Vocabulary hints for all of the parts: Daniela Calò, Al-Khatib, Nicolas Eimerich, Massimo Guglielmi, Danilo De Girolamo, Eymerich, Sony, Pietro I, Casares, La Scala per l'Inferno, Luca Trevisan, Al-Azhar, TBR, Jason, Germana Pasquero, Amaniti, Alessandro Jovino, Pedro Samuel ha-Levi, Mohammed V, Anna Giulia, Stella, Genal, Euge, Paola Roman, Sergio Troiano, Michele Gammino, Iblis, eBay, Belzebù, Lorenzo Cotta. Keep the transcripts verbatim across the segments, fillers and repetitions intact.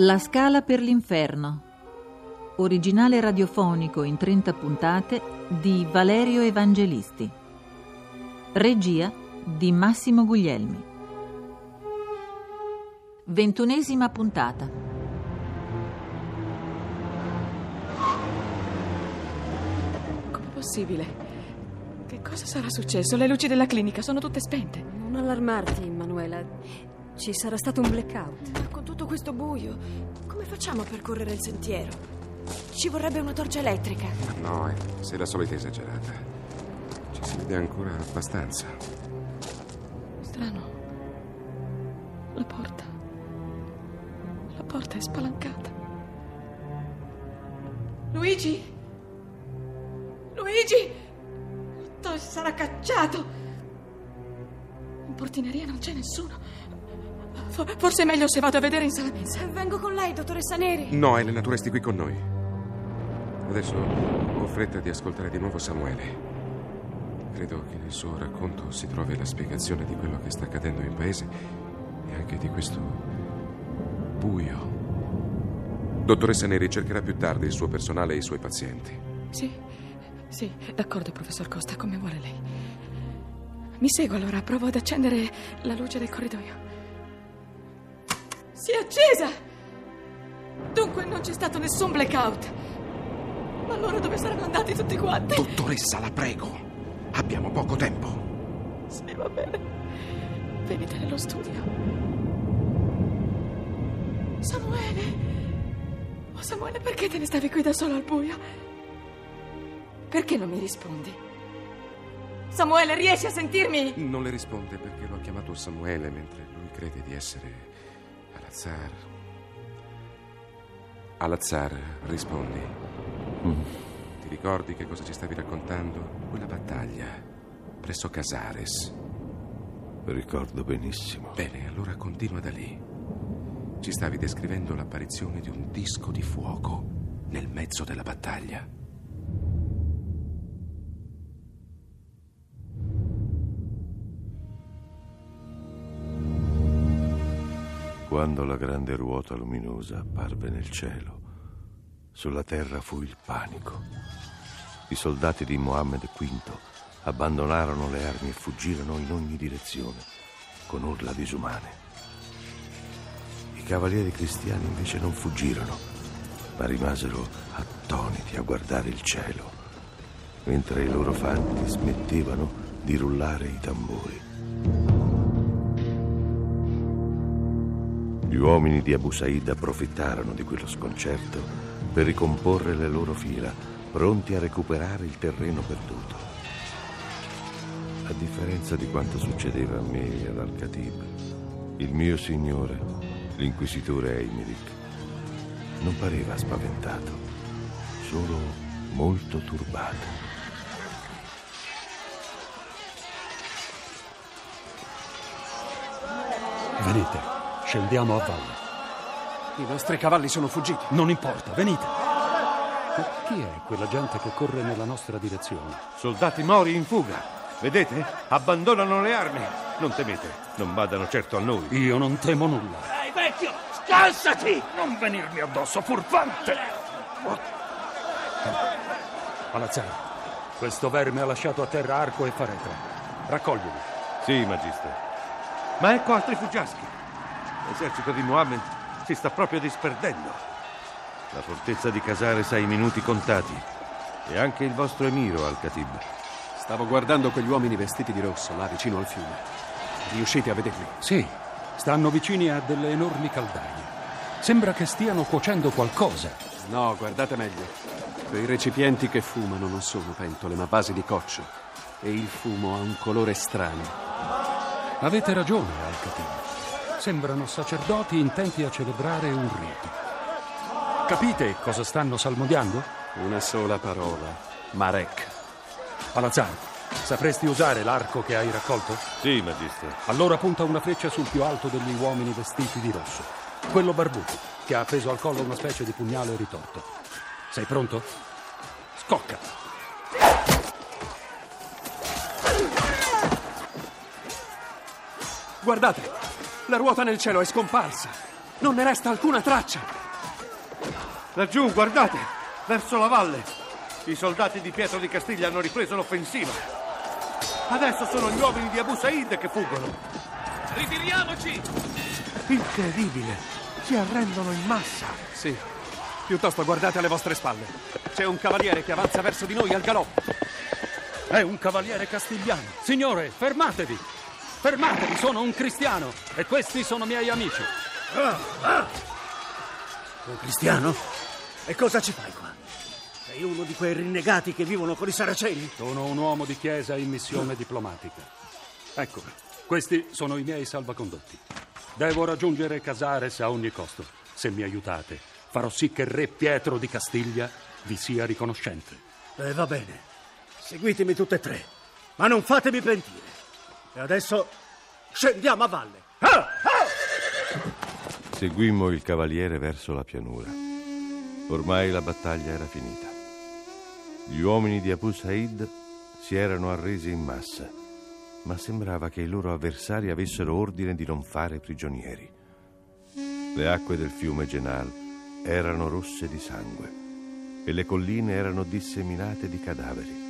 La Scala per l'Inferno, originale radiofonico in trenta puntate di Valerio Evangelisti, regia di Massimo Guglielmi. Ventunesima puntata. Com'è possibile? Che cosa sarà successo? Le luci della clinica sono tutte spente. Non allarmarti, Manuela. Ci sarà stato un blackout. Ma con tutto questo buio, come facciamo a percorrere il sentiero? Ci vorrebbe una torcia elettrica. Ma no, eh, sei la solita esagerata. Ci si vede ancora abbastanza. Strano. La porta. La porta è spalancata. Luigi! Luigi! Otto sarà cacciato! In portineria non c'è nessuno. Forse è meglio se vado a vedere in sala mensa. Vengo con lei, dottoressa Neri. No, Elena, tu resti qui con noi. Adesso ho fretta di ascoltare di nuovo Samuele. Credo che nel suo racconto si trovi la spiegazione di quello che sta accadendo in paese e anche di questo buio. Dottoressa Neri cercherà più tardi il suo personale e i suoi pazienti. Sì, sì, d'accordo, professor Costa, come vuole lei. Mi seguo allora, provo ad accendere la luce del corridoio. Si è accesa! Dunque non c'è stato nessun blackout. Ma allora dove saranno andati tutti quanti? Dottoressa, la prego. Abbiamo poco tempo. Sì, va bene. Venite nello studio. Samuele! Oh, Samuele, perché te ne stavi qui da solo al buio? Perché non mi rispondi? Samuele, riesci a sentirmi? Non le risponde perché l'ho chiamato Samuele mentre lui crede di essere... Al-Azhar. Al-Azhar, rispondi. Mm. Ti ricordi che cosa ci stavi raccontando? Quella battaglia presso Casares. Ricordo benissimo. Bene, allora continua da lì. Ci stavi descrivendo l'apparizione di un disco di fuoco nel mezzo della battaglia. Quando la grande ruota luminosa apparve nel cielo, sulla terra fu il panico. I soldati di Mohammed V abbandonarono le armi e fuggirono in ogni direzione, con urla disumane. I cavalieri cristiani invece non fuggirono, ma rimasero attoniti a guardare il cielo, mentre i loro fanti smettevano di rullare i tamburi. Gli uomini di Abu Sa'id approfittarono di quello sconcerto per ricomporre le loro fila, pronti a recuperare il terreno perduto. A differenza di quanto succedeva a me e ad Al-Khatib, il mio signore, l'inquisitore Eymerich, non pareva spaventato, solo molto turbato. Venite. Scendiamo a valle. I nostri cavalli sono fuggiti. Non importa, venite. Ma chi è quella gente che corre nella nostra direzione? Soldati mori in fuga. Vedete? Abbandonano le armi. Non temete, non vadano certo a noi. Io non temo nulla. Ehi, vecchio, scalzati! Non venirmi addosso, furfante! Al-Azhar, questo verme ha lasciato a terra arco e faretra. Raccoglili. Sì, magistro. Ma ecco altri fuggiaschi. L'esercito di Mohammed si sta proprio disperdendo. La fortezza di Casares ha i minuti contati. E anche il vostro emiro, Al-Khatib. Stavo guardando quegli uomini vestiti di rosso là vicino al fiume. Riuscite a vederli? Sì, stanno vicini a delle enormi caldaie. Sembra che stiano cuocendo qualcosa. No, guardate meglio. Quei recipienti che fumano non sono pentole, ma vasi di coccio. E il fumo ha un colore strano. Avete ragione, Al-Khatib. Sembrano sacerdoti intenti a celebrare un rito. Capite cosa stanno salmodiando? Una sola parola. Marek. Al-Azhar, sapresti usare l'arco che hai raccolto? Sì, magistro. Allora punta una freccia sul più alto degli uomini vestiti di rosso. Quello barbuto, che ha appeso al collo una specie di pugnale ritorto. Sei pronto? Scocca! Guardate, la ruota nel cielo è scomparsa. Non ne resta alcuna traccia. Laggiù, guardate, verso la valle. I soldati di Pietro di Castiglia hanno ripreso l'offensiva. Adesso sono gli uomini di Abu Sa'id che fuggono. Ritiriamoci! Incredibile, si arrendono in massa. Sì, piuttosto guardate alle vostre spalle. C'è un cavaliere che avanza verso di noi al galoppo. È un cavaliere castigliano. Signore, fermatevi! Fermatevi, sono un cristiano e questi sono miei amici. Ah, ah. Un cristiano? E cosa ci fai qua? Sei uno di quei rinnegati che vivono con i saraceni? Sono un uomo di chiesa in missione diplomatica. Ecco, questi sono i miei salvacondotti. Devo raggiungere Casares a ogni costo. Se mi aiutate, farò sì che il re Pietro di Castiglia vi sia riconoscente. Eh, va bene. Seguitemi tutti e tre, ma non fatemi pentire. E adesso scendiamo a valle. Ah! Ah! Seguimmo il cavaliere verso la pianura. Ormai la battaglia era finita. Gli uomini di Abu Sa'id si erano arresi in massa, ma sembrava che i loro avversari avessero ordine di non fare prigionieri. Le acque del fiume Genal erano rosse di sangue e le colline erano disseminate di cadaveri.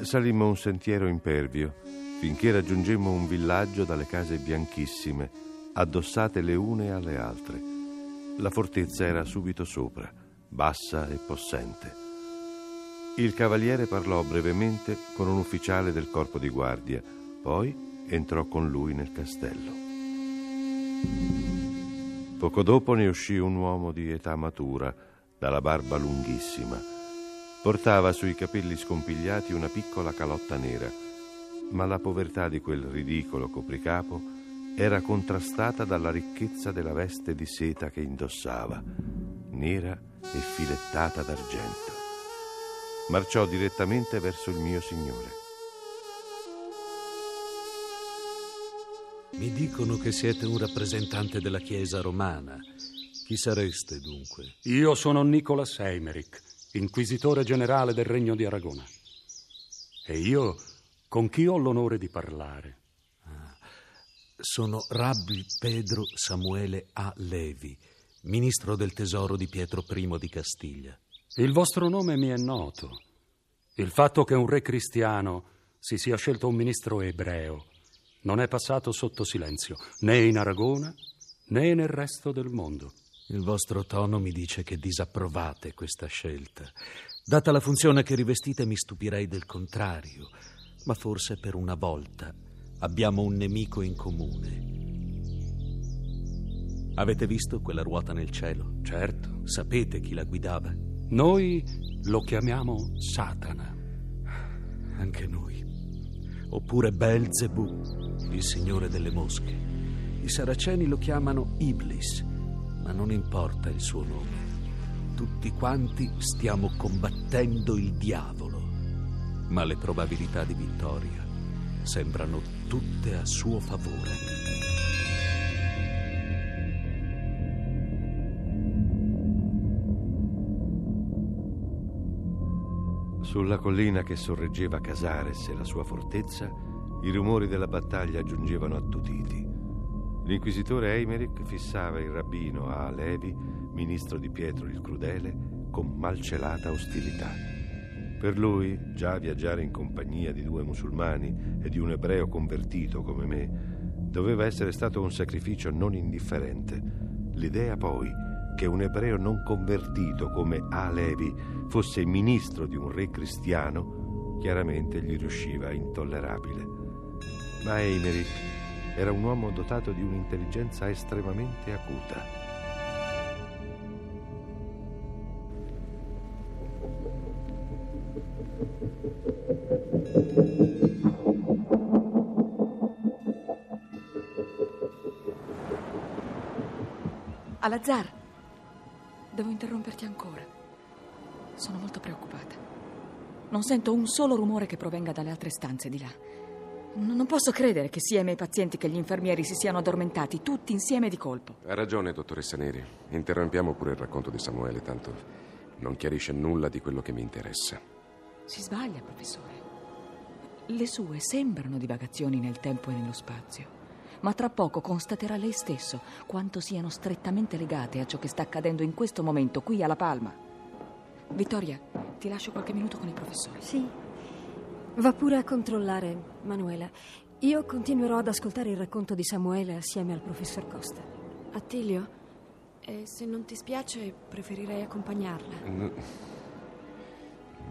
Salimmo un sentiero impervio finché raggiungemmo un villaggio dalle case bianchissime, addossate le une alle altre. La fortezza era subito sopra, bassa e possente. Il cavaliere parlò brevemente con un ufficiale del corpo di guardia, poi entrò con lui nel castello. Poco dopo ne uscì un uomo di età matura, dalla barba lunghissima. Portava sui capelli scompigliati una piccola calotta nera, ma la povertà di quel ridicolo copricapo era contrastata dalla ricchezza della veste di seta che indossava, nera e filettata d'argento. Marciò direttamente verso il mio signore. Mi dicono che siete un rappresentante della Chiesa romana. Chi sareste dunque? Io sono Nicolas Eimerich, inquisitore generale del Regno di Aragona. E io... con chi ho l'onore di parlare? Ah, sono Rabbi Pedro Samuel ha-Levi, ministro del tesoro di Pietro I di Castiglia. Il vostro nome mi è noto. Il fatto che un re cristiano si sia scelto un ministro ebreo non è passato sotto silenzio, né in Aragona né nel resto del mondo. Il vostro tono mi dice che disapprovate questa scelta. Data la funzione che rivestite, mi stupirei del contrario. Ma forse per una volta abbiamo un nemico in comune. Avete visto quella ruota nel cielo? Certo. Sapete chi la guidava? Noi lo chiamiamo Satana. Anche noi. Oppure Belzebù, il signore delle mosche. I saraceni lo chiamano Iblis, ma non importa il suo nome. Tutti quanti stiamo combattendo il diavolo. Ma le probabilità di vittoria sembrano tutte a suo favore. Sulla collina che sorreggeva Casares e la sua fortezza, i rumori della battaglia giungevano attutiti. L'inquisitore Eymerich fissava il rabbino ha-Levi, ministro di Pietro il Crudele, con malcelata ostilità. Per lui, già viaggiare in compagnia di due musulmani e di un ebreo convertito come me, doveva essere stato un sacrificio non indifferente. L'idea poi che un ebreo non convertito come ha-Levi fosse ministro di un re cristiano chiaramente gli riusciva intollerabile. Ma Eymerich era un uomo dotato di un'intelligenza estremamente acuta. Al-Azhar, devo interromperti ancora. Sono molto preoccupata. Non sento un solo rumore che provenga dalle altre stanze di là. Non posso credere che sia i miei pazienti che gli infermieri si siano addormentati tutti insieme di colpo. Ha ragione, dottoressa Neri. Interrompiamo pure il racconto di Samuele, tanto non chiarisce nulla di quello che mi interessa. Si sbaglia, professore. Le sue sembrano divagazioni nel tempo e nello spazio, ma tra poco constaterà lei stesso quanto siano strettamente legate a ciò che sta accadendo in questo momento qui alla Palma. Vittoria, ti lascio qualche minuto con il professore. Sì. Va pure a controllare, Manuela. Io continuerò ad ascoltare il racconto di Samuele assieme al professor Costa. Attilio, eh, se non ti spiace, preferirei accompagnarla. No.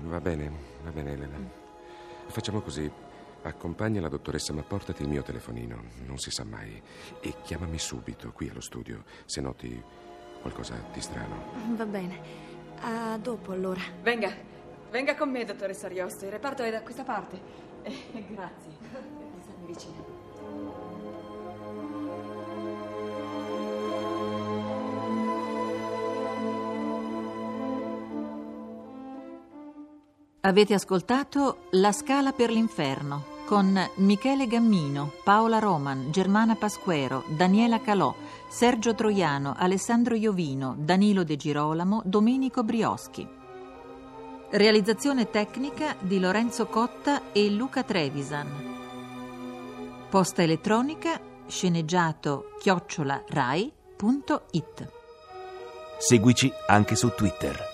Va bene, va bene, Elena. Mm. Facciamo così. Accompagna la dottoressa, ma portati il mio telefonino, non si sa mai. E chiamami subito qui allo studio, se noti qualcosa di strano. Va bene. A dopo, allora. Venga, venga con me, dottoressa Ariosto. Il reparto è da questa parte. Eh, grazie. Mi stanno vicino. Avete ascoltato La Scala per l'Inferno con Michele Gammino, Paola Roman, Germana Pasquero, Daniela Calò, Sergio Troiano, Alessandro Jovino, Danilo De Girolamo, Domenico Brioschi. Realizzazione tecnica di Lorenzo Cotta e Luca Trevisan. Posta elettronica sceneggiato chiocciola rai punto it. Seguici anche su Twitter.